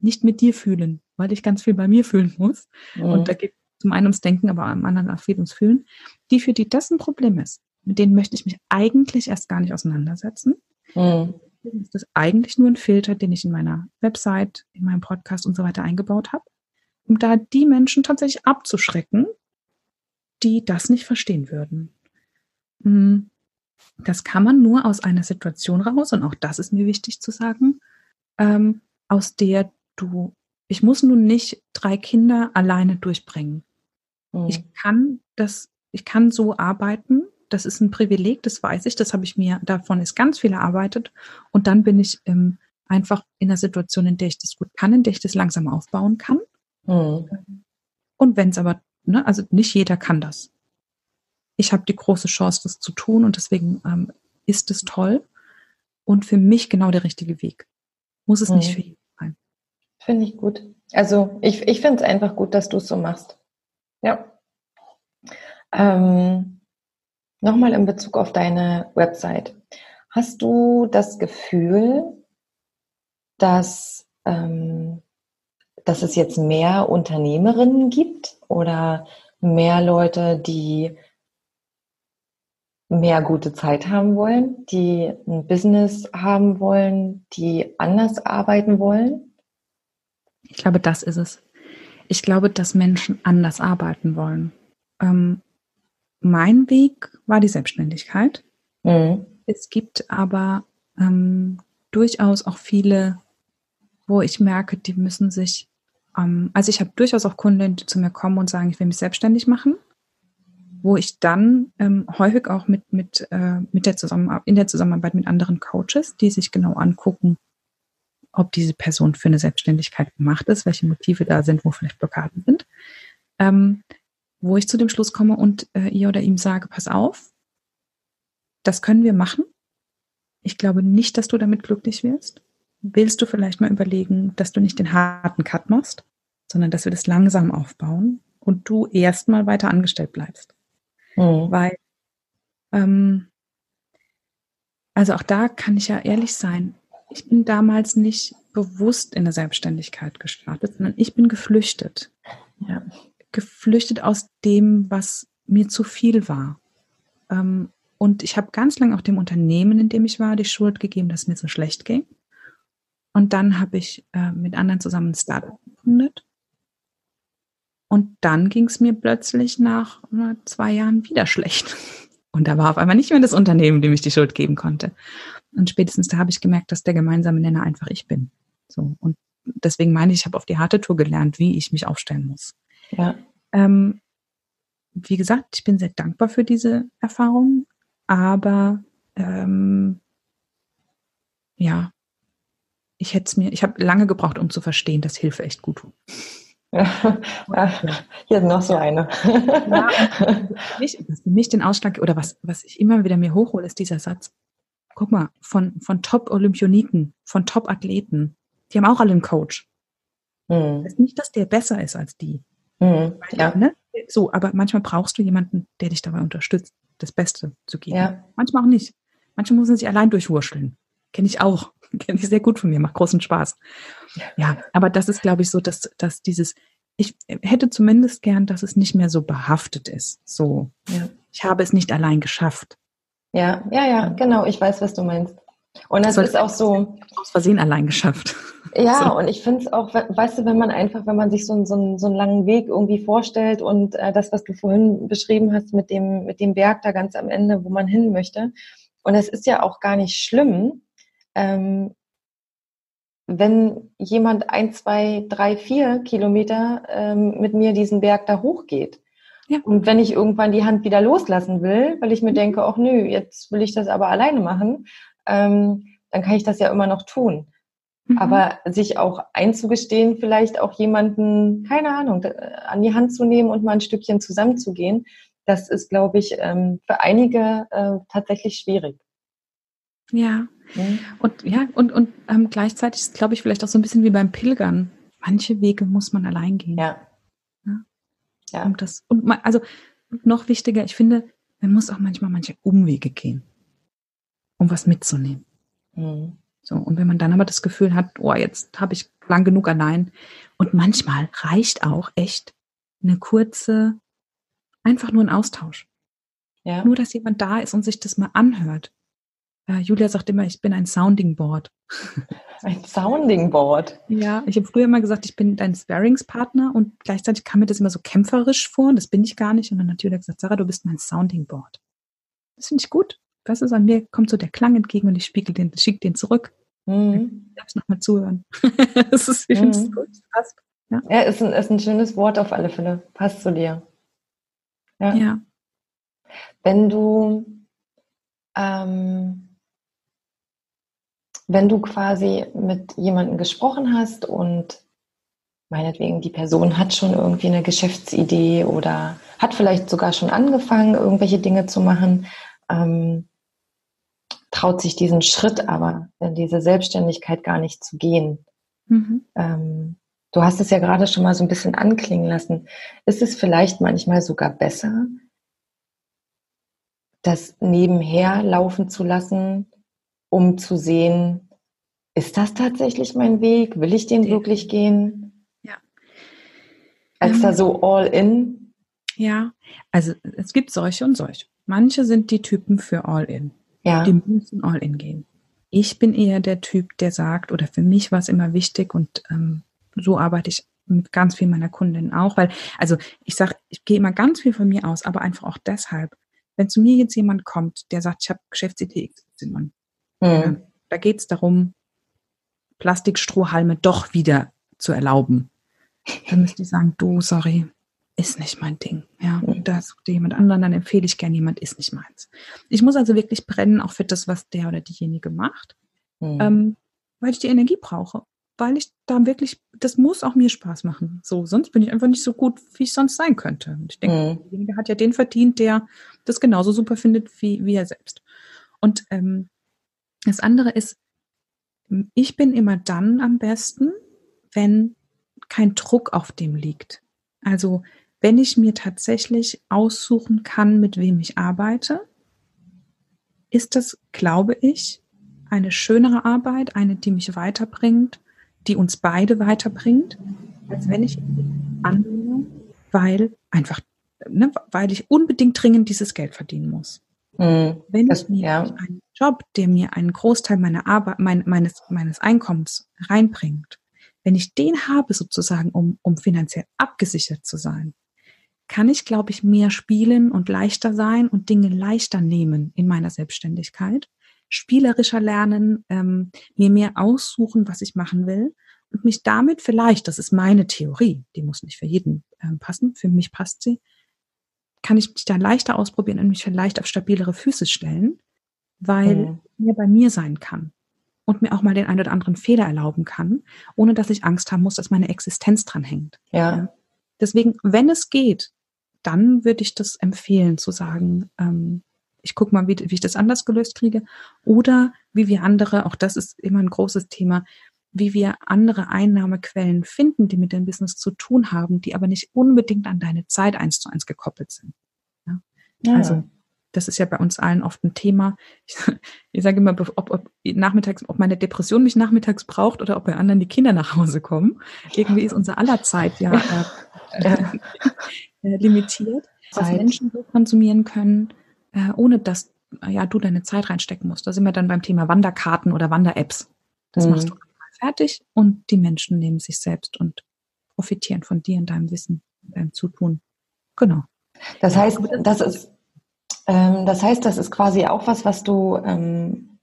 nicht mit dir fühlen, weil ich ganz viel bei mir fühlen muss. Oh. Und da geht zum einen ums Denken, aber am anderen auch viel ums Fühlen. Die, für die das ein Problem ist, mit denen möchte ich mich eigentlich erst gar nicht auseinandersetzen. Oh. Ist das eigentlich nur ein Filter, den ich in meiner Website, in meinem Podcast und so weiter eingebaut habe, um da die Menschen tatsächlich abzuschrecken, die das nicht verstehen würden. Das kann man nur aus einer Situation raus, und auch das ist mir wichtig zu sagen, ähm, aus der du, ich muss nun nicht drei Kinder alleine durchbringen. Oh. Ich kann das, ich kann so arbeiten. Das ist ein Privileg, das weiß ich, das habe ich mir, davon ist ganz viel erarbeitet. Und dann bin ich ähm, einfach in einer Situation, in der ich das gut kann, in der ich das langsam aufbauen kann. Mhm. Und wenn es aber, ne, also nicht jeder kann das. Ich habe die große Chance, das zu tun, und deswegen ähm, ist es toll und für mich genau der richtige Weg. Muss es mhm. nicht für jeden sein. Finde ich gut. Also ich, ich finde es einfach gut, dass du es so machst. Ja. Ähm. Nochmal in Bezug auf deine Website. Hast du das Gefühl, dass, ähm, dass es jetzt mehr Unternehmerinnen gibt oder mehr Leute, die mehr gute Zeit haben wollen, die ein Business haben wollen, die anders arbeiten wollen? Ich glaube, das ist es. Ich glaube, dass Menschen anders arbeiten wollen. Ähm, Mein Weg war die Selbstständigkeit. Mhm. Es gibt aber ähm, durchaus auch viele, wo ich merke, die müssen sich, ähm, also ich habe durchaus auch Kunden, die zu mir kommen und sagen, ich will mich selbstständig machen, wo ich dann ähm, häufig auch mit, mit, äh, mit der Zusammenarbeit, in der Zusammenarbeit mit anderen Coaches, die sich genau angucken, ob diese Person für eine Selbstständigkeit gemacht ist, welche Motive da sind, wo vielleicht Blockaden sind, ähm, wo ich zu dem Schluss komme und äh, ihr oder ihm sage, pass auf, das können wir machen. Ich glaube nicht, dass du damit glücklich wirst. Willst du vielleicht mal überlegen, dass du nicht den harten Cut machst, sondern dass wir das langsam aufbauen und du erstmal weiter angestellt bleibst. Mhm. Weil, ähm, also auch da kann ich ja ehrlich sein, ich bin damals nicht bewusst in der Selbstständigkeit gestartet, sondern ich bin geflüchtet. Ja. geflüchtet aus dem, was mir zu viel war. Und ich habe ganz lange auch dem Unternehmen, in dem ich war, die Schuld gegeben, dass es mir so schlecht ging. Und dann habe ich mit anderen zusammen ein Startup gegründet. Und dann ging es mir plötzlich nach zwei Jahren wieder schlecht. Und da war auf einmal nicht mehr das Unternehmen, dem ich die Schuld geben konnte. Und spätestens da habe ich gemerkt, dass der gemeinsame Nenner einfach ich bin. So. Und deswegen meine ich, ich habe auf die harte Tour gelernt, wie ich mich aufstellen muss. Ja. Ähm, wie gesagt, ich bin sehr dankbar für diese Erfahrung, aber ähm, ja, ich hätte es mir, ich habe lange gebraucht, um zu verstehen, dass Hilfe echt gut tut. Ja. Hier ist noch so eine. Ja, für mich, für mich den Ausschlag, oder was, was ich immer wieder mir hochhole, ist dieser Satz, guck mal, von, von Top-Olympioniken, von Top-Athleten, die haben auch alle einen Coach. Hm. Das heißt nicht, dass der besser ist als die. Mhm, ja. Ne? So, aber manchmal brauchst du jemanden, der dich dabei unterstützt, das Beste zu geben. Ja. Manchmal auch nicht. Manchmal muss man sich allein durchwurscheln. Kenne ich auch. Kenne ich sehr gut von mir. Macht großen Spaß. Ja, aber das ist, glaube ich, so, dass, dass dieses, ich hätte zumindest gern, dass es nicht mehr so behaftet ist. So, ja. Ich habe es nicht allein geschafft. Ja, ja, ja, genau. Ich weiß, was du meinst. Und das, das ist auch so. Aus Versehen allein geschafft. Ja, so. Und ich finde es auch, weißt du, wenn man einfach, wenn man sich so, so, so einen langen Weg irgendwie vorstellt und äh, das, was du vorhin beschrieben hast mit dem, mit dem Berg da ganz am Ende, wo man hin möchte. Und es ist ja auch gar nicht schlimm, ähm, wenn jemand ein, zwei, drei, vier Kilometer ähm, mit mir diesen Berg da hochgeht. Ja. Und wenn ich irgendwann die Hand wieder loslassen will, weil ich mir denke, ach nö, jetzt will ich das aber alleine machen, ähm, dann kann ich das ja immer noch tun. Aber sich auch einzugestehen, vielleicht auch jemanden, keine Ahnung, an die Hand zu nehmen und mal ein Stückchen zusammenzugehen, das ist, glaube ich, für einige tatsächlich schwierig. Ja, mhm. und, ja, und, und ähm, gleichzeitig ist, glaube ich, vielleicht auch so ein bisschen wie beim Pilgern. Manche Wege muss man allein gehen. Ja. ja. ja. Und das, und man, also noch wichtiger, ich finde, man muss auch manchmal manche Umwege gehen, um was mitzunehmen. Mhm. So, und wenn man dann aber das Gefühl hat, oh, jetzt habe ich lang genug allein. Und manchmal reicht auch echt eine kurze, einfach nur ein Austausch. Ja. Nur, dass jemand da ist und sich das mal anhört. Ja, Julia sagt immer, ich bin ein Sounding Board. Ein Sounding Board? Ja, ich habe früher mal gesagt, ich bin dein Sparringspartner und gleichzeitig kam mir das immer so kämpferisch vor und das bin ich gar nicht. Und dann hat Julia gesagt, Sarah, du bist mein Sounding Board. Das finde ich gut. Das ist an mir, kommt so der Klang entgegen und ich spiegel den, schicke den zurück. Mhm. Ich darf nochmal zuhören. Das ist, ich finde es mhm. gut. Passt. Ja, ja, ist ein, ist ein schönes Wort auf alle Fälle. Passt zu dir. Ja. ja. Wenn du ähm, wenn du quasi mit jemandem gesprochen hast und meinetwegen die Person hat schon irgendwie eine Geschäftsidee oder hat vielleicht sogar schon angefangen, irgendwelche Dinge zu machen, ähm, traut sich diesen Schritt aber, diese Selbstständigkeit gar nicht zu gehen. Mhm. Ähm, du hast es ja gerade schon mal so ein bisschen anklingen lassen. Ist es vielleicht manchmal sogar besser, das nebenher laufen zu lassen, um zu sehen, ist das tatsächlich mein Weg? Will ich den wirklich gehen? Ja. Als ähm, da so all in? Ja, also es gibt solche und solche. Manche sind die Typen für all in. Ja. Die müssen all in gehen. Ich bin eher der Typ, der sagt, oder für mich war es immer wichtig und ähm, so arbeite ich mit ganz vielen meiner Kundinnen auch, weil, also ich sage, ich gehe immer ganz viel von mir aus, aber einfach auch deshalb, wenn zu mir jetzt jemand kommt, der sagt, ich habe Geschäftsidee X Y, mhm. ja, da geht es darum, Plastikstrohhalme doch wieder zu erlauben. Dann müsste ich sagen, du, sorry, ist nicht mein Ding. Ja, da sucht jemand anderen, dann empfehle ich gerne jemand, ist nicht meins. Ich muss also wirklich brennen, auch für das, was der oder diejenige macht, mhm. ähm, weil ich die Energie brauche. Weil ich da wirklich, das muss auch mir Spaß machen. So, sonst bin ich einfach nicht so gut, wie ich sonst sein könnte. Und ich denke, mhm. derjenige hat ja den verdient, der das genauso super findet, wie, wie er selbst. Und ähm, das andere ist, ich bin immer dann am besten, wenn kein Druck auf dem liegt. Also, wenn ich mir tatsächlich aussuchen kann, mit wem ich arbeite, ist das, glaube ich, eine schönere Arbeit, eine, die mich weiterbringt, die uns beide weiterbringt, als wenn ich annehme, weil einfach, ne, weil ich unbedingt dringend dieses Geld verdienen muss. Mhm. Wenn das, ich mir ja. einen Job, der mir einen Großteil meiner Arbeit, mein, meines, meines Einkommens reinbringt, wenn ich den habe sozusagen, um, um finanziell abgesichert zu sein, kann ich, glaube ich, mehr spielen und leichter sein und Dinge leichter nehmen in meiner Selbstständigkeit. Spielerischer lernen, ähm, mir mehr aussuchen, was ich machen will und mich damit vielleicht, das ist meine Theorie, die muss nicht für jeden ähm, passen, für mich passt sie, kann ich mich da leichter ausprobieren und mich vielleicht auf stabilere Füße stellen, weil mhm. mir bei mir sein kann und mir auch mal den einen oder anderen Fehler erlauben kann, ohne dass ich Angst haben muss, dass meine Existenz dran hängt. Ja. Ja. Deswegen, wenn es geht, dann würde ich das empfehlen, zu sagen, ähm, ich gucke mal, wie, wie ich das anders gelöst kriege. Oder wie wir andere, auch das ist immer ein großes Thema, wie wir andere Einnahmequellen finden, die mit dem Business zu tun haben, die aber nicht unbedingt an deine Zeit eins zu eins gekoppelt sind. Ja? Ja. Also das ist ja bei uns allen oft ein Thema. Ich, ich sage immer, ob, ob, nachmittags, ob meine Depression mich nachmittags braucht oder ob bei anderen die Kinder nach Hause kommen. Irgendwie ist unser aller Zeit ja, äh, ja. Äh, limitiert, Zeit. Was Menschen so konsumieren können, Äh, ohne dass ja, du deine Zeit reinstecken musst. Da sind wir dann beim Thema Wanderkarten oder Wander-Apps. Das mhm. machst du fertig und die Menschen nehmen sich selbst und profitieren von dir und deinem Wissen, deinem Zutun. Genau. Das heißt, ja, das, das ist, ähm, das heißt, das ist quasi auch was, was du ähm,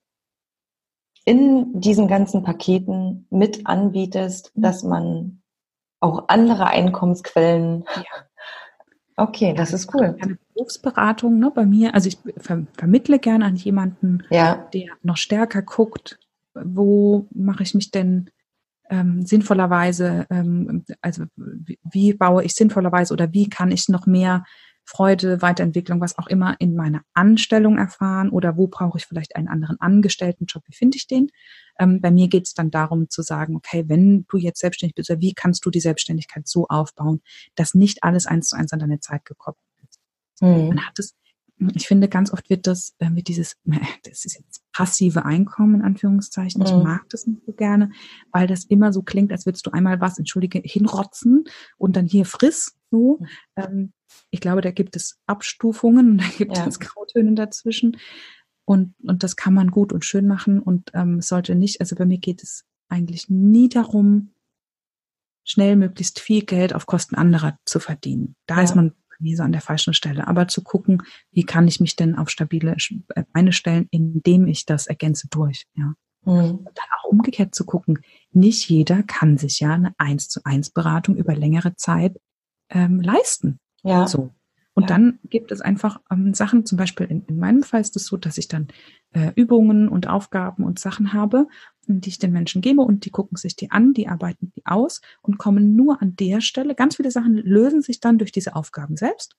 in diesen ganzen Paketen mit anbietest, dass man auch andere Einkommensquellen. Ja. Okay, das ist cool. Eine Berufsberatung, ne, bei mir, also ich ver- vermittle gerne an jemanden, ja. der noch stärker guckt, wo mache ich mich denn ähm, sinnvollerweise, ähm, also wie, wie baue ich sinnvollerweise oder wie kann ich noch mehr Freude, Weiterentwicklung, was auch immer in meiner Anstellung erfahren oder wo brauche ich vielleicht einen anderen Angestelltenjob, wie finde ich den? Ähm, bei mir geht es dann darum zu sagen, okay, wenn du jetzt selbstständig bist, wie kannst du die Selbstständigkeit so aufbauen, dass nicht alles eins zu eins an deine Zeit gekoppelt ist. Mhm. Man hat es ich finde, ganz oft wird das, äh, wird dieses, das ist jetzt passive Einkommen, in Anführungszeichen, ich mag das nicht so gerne, weil das immer so klingt, als würdest du einmal was, entschuldige, hinrotzen und dann hier friss, so. Ähm, ich glaube, da gibt es Abstufungen und da gibt es Grautöne dazwischen. Und, und das kann man gut und schön machen und ähm, sollte nicht, also bei mir geht es eigentlich nie darum, schnell möglichst viel Geld auf Kosten anderer zu verdienen. Da ja. ist man bei mir so an der falschen Stelle. Aber zu gucken, wie kann ich mich denn auf stabile Beine stellen, indem ich das ergänze durch. Ja. Mhm. Und dann auch umgekehrt zu gucken, nicht jeder kann sich ja eine eins zu eins Beratung über längere Zeit ähm, leisten. Ja. So. Und ja. dann gibt es einfach ähm, Sachen, zum Beispiel in, in meinem Fall ist es das so, dass ich dann äh, Übungen und Aufgaben und Sachen habe, die ich den Menschen gebe und die gucken sich die an, die arbeiten die aus und kommen nur an der Stelle. Ganz viele Sachen lösen sich dann durch diese Aufgaben selbst.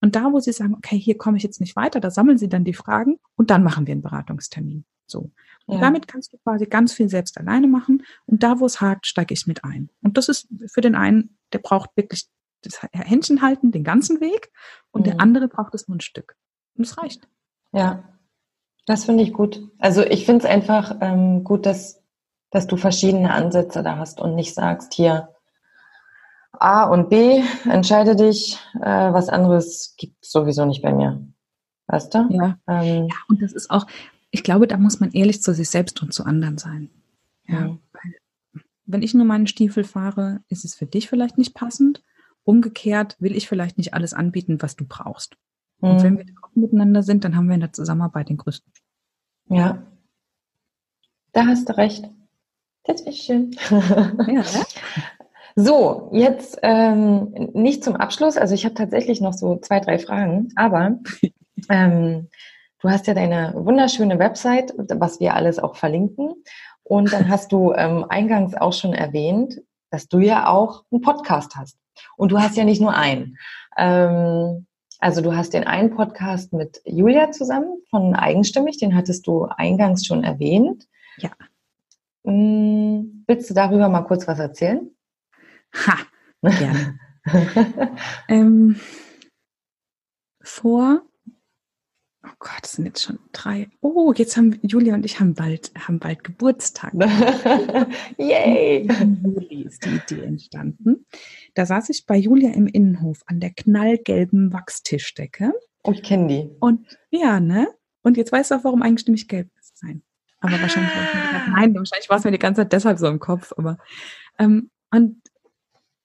Und da, wo sie sagen, okay, hier komme ich jetzt nicht weiter, da sammeln sie dann die Fragen und dann machen wir einen Beratungstermin. So. Und ja. damit kannst du quasi ganz viel selbst alleine machen und da, wo es hakt, steige ich mit ein. Und das ist für den einen, der braucht wirklich das Händchen halten, den ganzen Weg und mhm. der andere braucht es nur ein Stück. Und es reicht. Ja, das finde ich gut. Also ich finde es einfach ähm, gut, dass, dass du verschiedene Ansätze da hast und nicht sagst, hier A und B, entscheide dich, äh, was anderes gibt es sowieso nicht bei mir. Weißt du? Ja. Ähm, ja, und das ist auch, ich glaube, da muss man ehrlich zu sich selbst und zu anderen sein. Ja. Mhm. Weil, wenn ich nur meinen Stiefel fahre, ist es für dich vielleicht nicht passend. Umgekehrt will ich vielleicht nicht alles anbieten, was du brauchst. Mhm. Und wenn wir offen miteinander sind, dann haben wir in der Zusammenarbeit den größten. Ja, da hast du recht. Das ist schön. Ja, so, jetzt ähm, nicht zum Abschluss. Also ich habe tatsächlich noch so zwei, drei Fragen. Aber ähm, du hast ja deine wunderschöne Website, was wir alles auch verlinken. Und dann hast du ähm, eingangs auch schon erwähnt, dass du ja auch einen Podcast hast. Und du hast ja nicht nur einen. Ähm, also du hast den einen Podcast mit Julia zusammen von Eigenstimmig, den hattest du eingangs schon erwähnt. Ja. Hm, willst du darüber mal kurz was erzählen? Ha, gerne. ähm, vor, oh Gott, es sind jetzt schon drei. Oh, jetzt haben Julia und ich haben bald, haben bald Geburtstag. Yay! Im Juli ist die Idee entstanden. Da saß ich bei Julia im Innenhof an der knallgelben Wachstischdecke. Oh, ich kenne die. Und ja, ne? Und jetzt weißt du auch, warum eigenstimmig gelb ist. Nein. Aber ah. wahrscheinlich war es mir die ganze Zeit, nein, wahrscheinlich war es mir die ganze Zeit deshalb so im Kopf. Aber ähm, und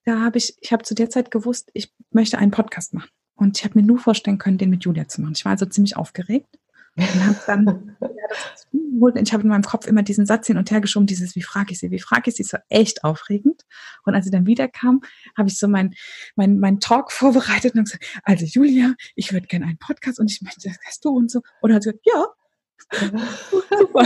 da habe ich, ich habe zu der Zeit gewusst, ich möchte einen Podcast machen. Und ich habe mir nur vorstellen können, den mit Julia zu machen. Ich war also ziemlich aufgeregt. Und habe dann, ja, das und ich habe in meinem Kopf immer diesen Satz hin und her geschoben, dieses, wie frage ich sie, wie frage ich sie, es war echt aufregend. Und als sie dann wiederkam, habe ich so meinen mein, mein Talk vorbereitet und habe gesagt, also Julia, ich würde gerne einen Podcast und ich möchte, das hast du und so. Und hat sie gesagt, ja, super.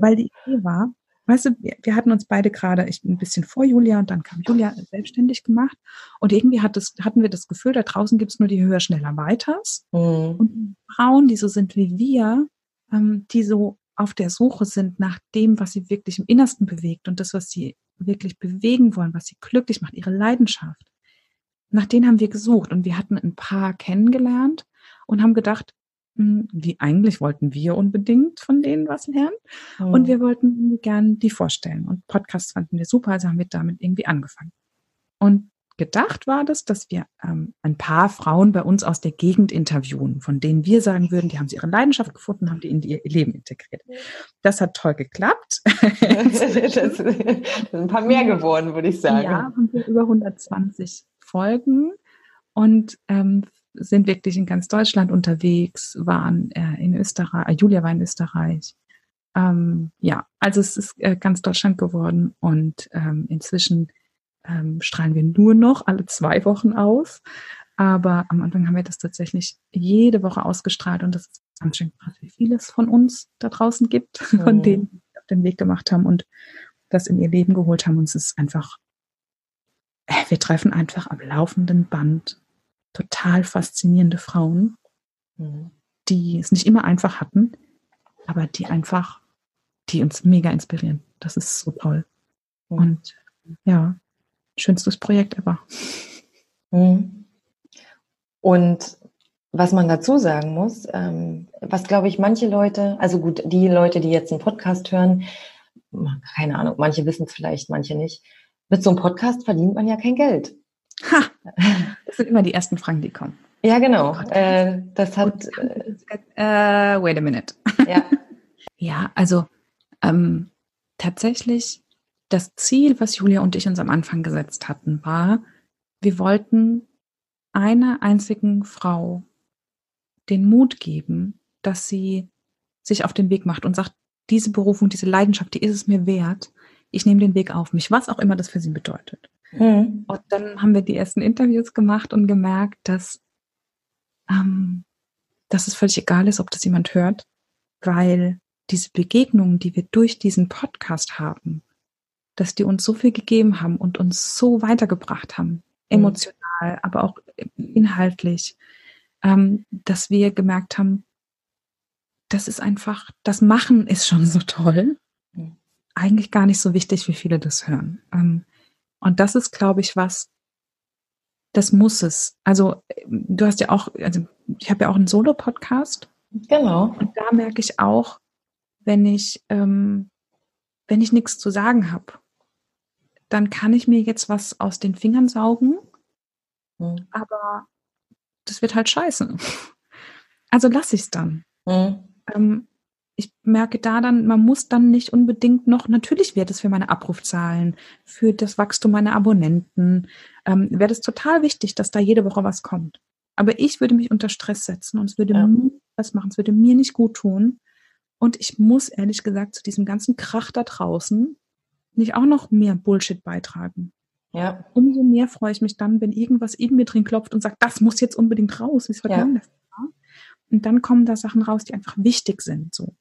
Weil die Idee war, weißt du, wir, wir hatten uns beide gerade ich ein bisschen vor Julia und dann kam Julia selbstständig gemacht und irgendwie hat das, hatten wir das Gefühl, da draußen gibt es nur die höher, schneller, weiters mhm. und Frauen, die so sind wie wir, ähm, die so auf der Suche sind nach dem, was sie wirklich im Innersten bewegt und das, was sie wirklich bewegen wollen, was sie glücklich macht, ihre Leidenschaft. Nach denen haben wir gesucht und wir hatten ein paar kennengelernt und haben gedacht, wie eigentlich wollten wir unbedingt von denen was lernen mhm. und wir wollten gerne die vorstellen und Podcasts fanden wir super, also haben wir damit irgendwie angefangen. Und gedacht war das, dass wir ähm, ein paar Frauen bei uns aus der Gegend interviewen, von denen wir sagen würden, die haben sie ihre Leidenschaft gefunden, haben die in ihr Leben integriert. Das hat toll geklappt. Das sind ein paar mehr geworden, würde ich sagen. Ja, haben wir über hundertzwanzig Folgen und ähm, sind wirklich in ganz Deutschland unterwegs, waren äh, in Österreich, äh, Julia war in Österreich. Ähm, ja, also es ist äh, ganz Deutschland geworden und ähm, inzwischen ähm, strahlen wir nur noch alle zwei Wochen aus. Aber am Anfang haben wir das tatsächlich jede Woche ausgestrahlt und das ist ganz schön krass, wie viel es von uns da draußen gibt, mhm. von denen, die auf den Weg gemacht haben und das in ihr Leben geholt haben. Und es ist einfach, äh, wir treffen einfach am laufenden Band total faszinierende Frauen, mhm. die es nicht immer einfach hatten, aber die einfach, die uns mega inspirieren. Das ist so toll. Mhm. Und ja, schönstes Projekt ever. Mhm. Und Was man dazu sagen muss, ähm, was glaube ich manche Leute, also gut, die Leute, die jetzt einen Podcast hören, keine Ahnung, manche wissen es vielleicht, manche nicht, mit so einem Podcast verdient man ja kein Geld. Ha! Das sind immer die ersten Fragen, die kommen. Ja, genau. Oh Gott, äh, das hat... Äh, wait a minute. Ja, ja also ähm, tatsächlich das Ziel, was Julia und ich uns am Anfang gesetzt hatten, war, wir wollten einer einzigen Frau den Mut geben, dass sie sich auf den Weg macht und sagt, diese Berufung, diese Leidenschaft, die ist es mir wert. Ich nehme den Weg auf mich, was auch immer das für sie bedeutet. Mhm. Und dann haben wir die ersten Interviews gemacht und gemerkt, dass, ähm, dass es völlig egal ist, ob das jemand hört, weil diese Begegnungen, die wir durch diesen Podcast haben, dass die uns so viel gegeben haben und uns so weitergebracht haben, emotional, aber auch inhaltlich, ähm, dass wir gemerkt haben, das ist einfach, das Machen ist schon so toll, eigentlich gar nicht so wichtig, wie viele das hören. Ähm, und das ist, glaube ich, was, das muss es. Also du hast ja auch, also ich habe ja auch einen Solo-Podcast. Genau. Und da merke ich auch, wenn ich, ähm, wenn ich nichts zu sagen habe, dann kann ich mir jetzt was aus den Fingern saugen, mhm. aber das wird halt scheiße. Also lasse ich es dann. Mhm. Ähm, ich merke da dann, man muss dann nicht unbedingt noch, natürlich wäre das für meine Abrufzahlen, für das Wachstum meiner Abonnenten, ähm, wäre das total wichtig, dass da jede Woche was kommt. Aber ich würde mich unter Stress setzen und es würde ja. mir was machen, es würde mir nicht gut tun. Und ich muss ehrlich gesagt zu diesem ganzen Krach da draußen nicht auch noch mehr Bullshit beitragen. Ja. Umso mehr freue ich mich dann, wenn irgendwas in mir drin klopft und sagt, das muss jetzt unbedingt raus, wie es heute anders war. Und dann kommen da Sachen raus, die einfach wichtig sind. So.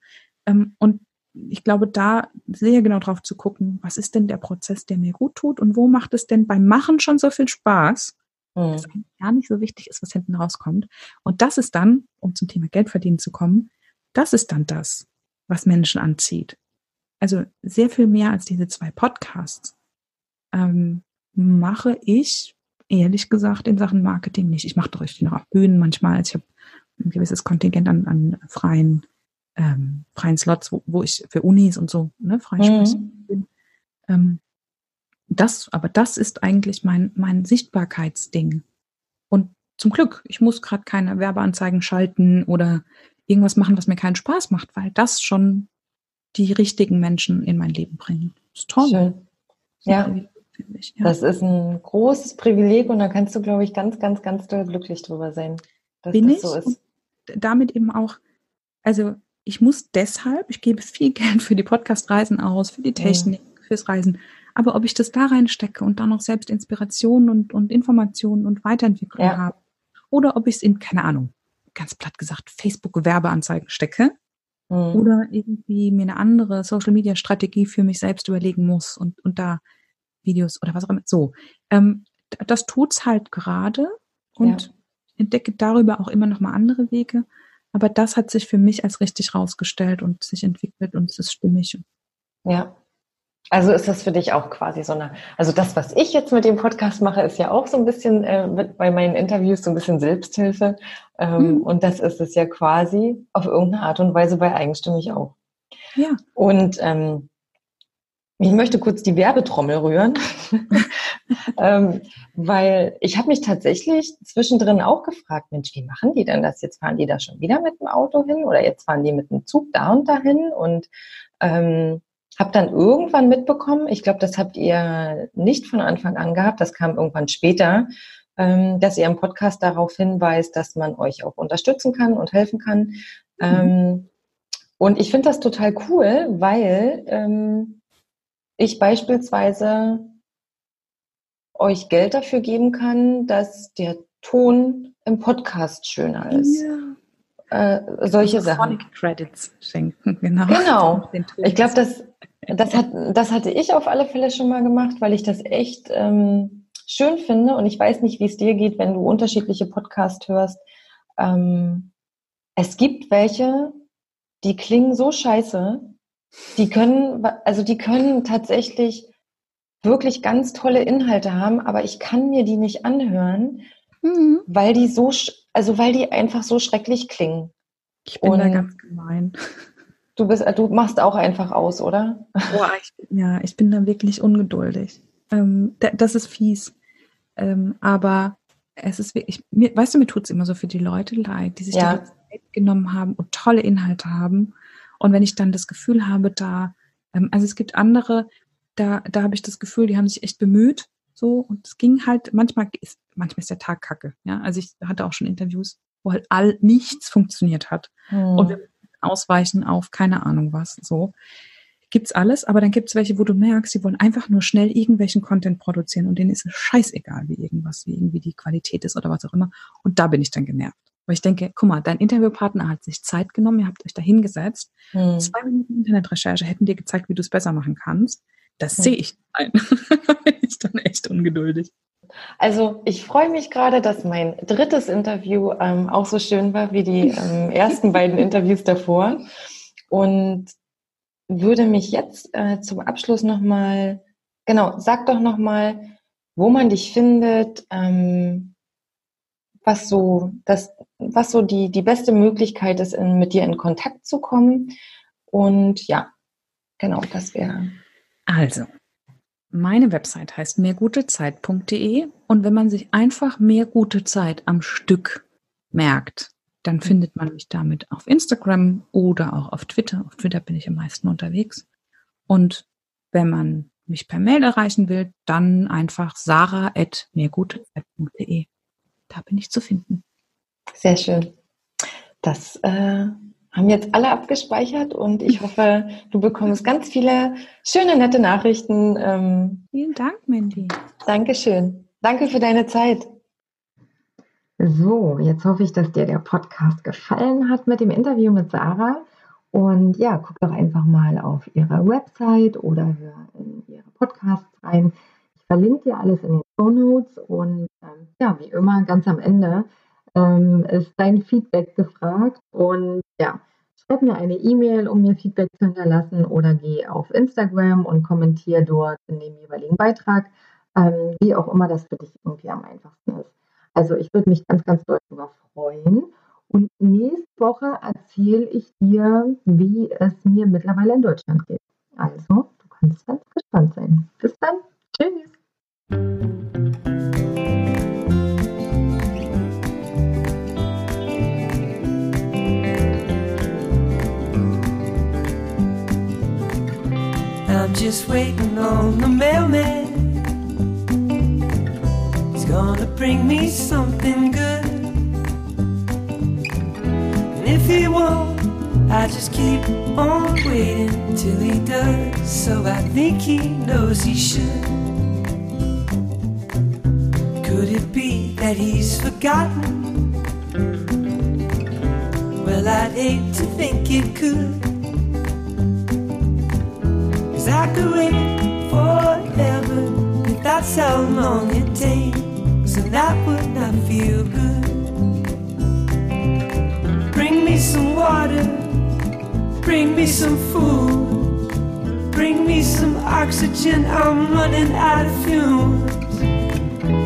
Und ich glaube, da sehr genau drauf zu gucken, was ist denn der Prozess, der mir gut tut und wo macht es denn beim Machen schon so viel Spaß, mhm. dass eigentlich gar nicht so wichtig ist, was hinten rauskommt. Und das ist dann, um zum Thema Geldverdienen zu kommen, das ist dann das, was Menschen anzieht. Also sehr viel mehr als diese zwei Podcasts ähm, mache ich, ehrlich gesagt, in Sachen Marketing nicht. Ich mache doch richtig noch auf Bühnen manchmal. Also ich habe ein gewisses Kontingent an, an freien, ähm, freien Slots, wo, wo ich für Unis und so ne, frei mhm. spreche. Ähm, das, aber das ist eigentlich mein, mein Sichtbarkeitsding. Und zum Glück, ich muss gerade keine Werbeanzeigen schalten oder irgendwas machen, was mir keinen Spaß macht, weil das schon die richtigen Menschen in mein Leben bringen. Das ist toll. Schön. Ja. Finde ich, ja, das ist ein großes Privileg und da kannst du, glaube ich, ganz, ganz, ganz doll glücklich drüber sein, dass Bin das ich so ist. Und damit eben auch, also ich muss deshalb, ich gebe viel Geld für die Podcast-Reisen aus, für die Technik, mhm. fürs Reisen, aber ob ich das da reinstecke und da noch selbst Inspirationen und, und Informationen und Weiterentwicklung ja. habe oder ob ich es in, keine Ahnung, ganz platt gesagt, Facebook-Werbeanzeigen stecke, oder irgendwie mir eine andere Social-Media-Strategie für mich selbst überlegen muss und, und da Videos oder was auch immer. So, ähm, das tut's halt gerade und ja. entdecke darüber auch immer nochmal andere Wege. Aber das hat sich für mich als richtig rausgestellt und sich entwickelt und es ist stimmig. Ja, also ist das für dich auch quasi so eine, also das, was ich jetzt mit dem Podcast mache, ist ja auch so ein bisschen äh, mit, bei meinen Interviews so ein bisschen Selbsthilfe. Ähm, mhm. Und das ist es ja quasi auf irgendeine Art und Weise bei Eigenstimmig auch. Ja. Und ähm, ich möchte kurz die Werbetrommel rühren, ähm, weil ich habe mich tatsächlich zwischendrin auch gefragt, Mensch, wie machen die denn das? Jetzt fahren die da schon wieder mit dem Auto hin oder jetzt fahren die mit dem Zug da und dahin und ähm, habe dann irgendwann mitbekommen, ich glaube, das habt ihr nicht von Anfang an gehabt, das kam irgendwann später, dass ihr im Podcast darauf hinweist, dass man euch auch unterstützen kann und helfen kann. Mhm. Und ich finde das total cool, weil ich beispielsweise euch Geld dafür geben kann, dass der Ton im Podcast schöner ist. Ja. Äh, solche also Sachen. Sonic Credits schenken, genau. Genau. Ich glaube, das, das, hat, das hatte ich auf alle Fälle schon mal gemacht, weil ich das echt ähm, schön finde und ich weiß nicht, wie es dir geht, wenn du unterschiedliche Podcasts hörst. Ähm, es gibt welche, die klingen so scheiße, die können, also die können tatsächlich wirklich ganz tolle Inhalte haben, aber ich kann mir die nicht anhören, mhm. weil die so, Also weil die einfach so schrecklich klingen. Ich bin und da ganz gemein. Du bist, du machst auch einfach aus, oder? Boah, ich bin, ja, ich bin da wirklich ungeduldig. Ähm, das ist fies. Ähm, aber es ist wirklich, mir, weißt du, mir tut es immer so für die Leute leid, die sich ja. da Zeit genommen haben und tolle Inhalte haben. Und wenn ich dann das Gefühl habe, da, ähm, also es gibt andere, da, da habe ich das Gefühl, die haben sich echt bemüht. So, und es ging halt, manchmal ist, manchmal ist der Tag kacke. Ja? Also ich hatte auch schon Interviews, wo halt all nichts funktioniert hat. Hm. Und wir ausweichen auf keine Ahnung was. So gibt's alles, aber dann gibt es welche, wo du merkst, die wollen einfach nur schnell irgendwelchen Content produzieren und denen ist es scheißegal, wie irgendwas, wie irgendwie die Qualität ist oder was auch immer. Und da bin ich dann genervt. Weil ich denke, guck mal, dein Interviewpartner hat sich Zeit genommen, ihr habt euch da hingesetzt. Hm. Zwei Minuten Internetrecherche hätten dir gezeigt, wie du es besser machen kannst. Das sehe ich ein. Da bin ich dann echt ungeduldig. Also ich freue mich gerade, dass mein drittes Interview ähm, auch so schön war wie die ähm, ersten beiden Interviews davor und würde mich jetzt äh, zum Abschluss nochmal, genau, sag doch nochmal, wo man dich findet, ähm, was so, das, was so die, die beste Möglichkeit ist, in, mit dir in Kontakt zu kommen und ja, genau, das wäre... Also, meine Website heißt mehr gute zeit punkt de und wenn man sich einfach mehr gute Zeit am Stück merkt, dann findet man mich damit auf Instagram oder auch auf Twitter. Auf Twitter bin ich am meisten unterwegs. Und wenn man mich per Mail erreichen will, dann einfach sarah at mehr gute zeit punkt de. Da bin ich zu finden. Sehr schön. Das äh haben jetzt alle abgespeichert und ich hoffe, du bekommst ganz viele schöne, nette Nachrichten. Ähm, Vielen Dank, Mandy. Dankeschön. Danke für deine Zeit. So, jetzt hoffe ich, dass dir der Podcast gefallen hat mit dem Interview mit Sarah. Und ja, guck doch einfach mal auf ihrer Website oder hör in ihre Podcasts rein. Ich verlinke dir alles in den Shownotes und ähm, ja, wie immer ganz am Ende Ähm, ist dein Feedback gefragt und ja, schreib mir eine E-Mail, um mir Feedback zu hinterlassen oder geh auf Instagram und kommentiere dort in dem jeweiligen Beitrag, ähm, wie auch immer das für dich irgendwie am einfachsten ist. Also ich würde mich ganz, ganz doll darüber freuen und nächste Woche erzähle ich dir, wie es mir mittlerweile in Deutschland geht. Also, du kannst ganz gespannt sein. Bis dann. Tschüss. I'm just waiting on the mailman. He's gonna bring me something good. And if he won't, I just keep on waiting till he does. So I think he knows he should. Could it be that he's forgotten? Well, I'd hate to think it could. I could wait forever, if that's how long it takes, and that would not feel good. Bring me some water, bring me some food, bring me some oxygen, I'm running out of fumes.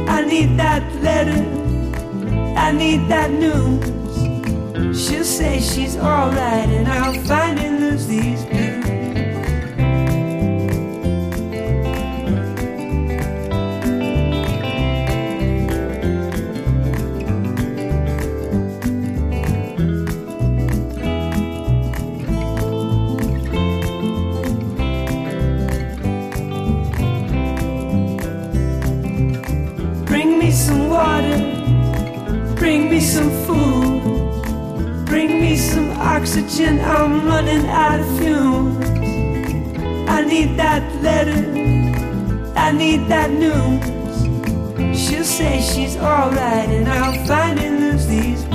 I need that letter, I need that news. She'll say she's alright and I'll find and lose these blues. Oxygen, I'm running out of fumes. I need that letter, I need that news. She'll say she's alright and I'll find and lose these.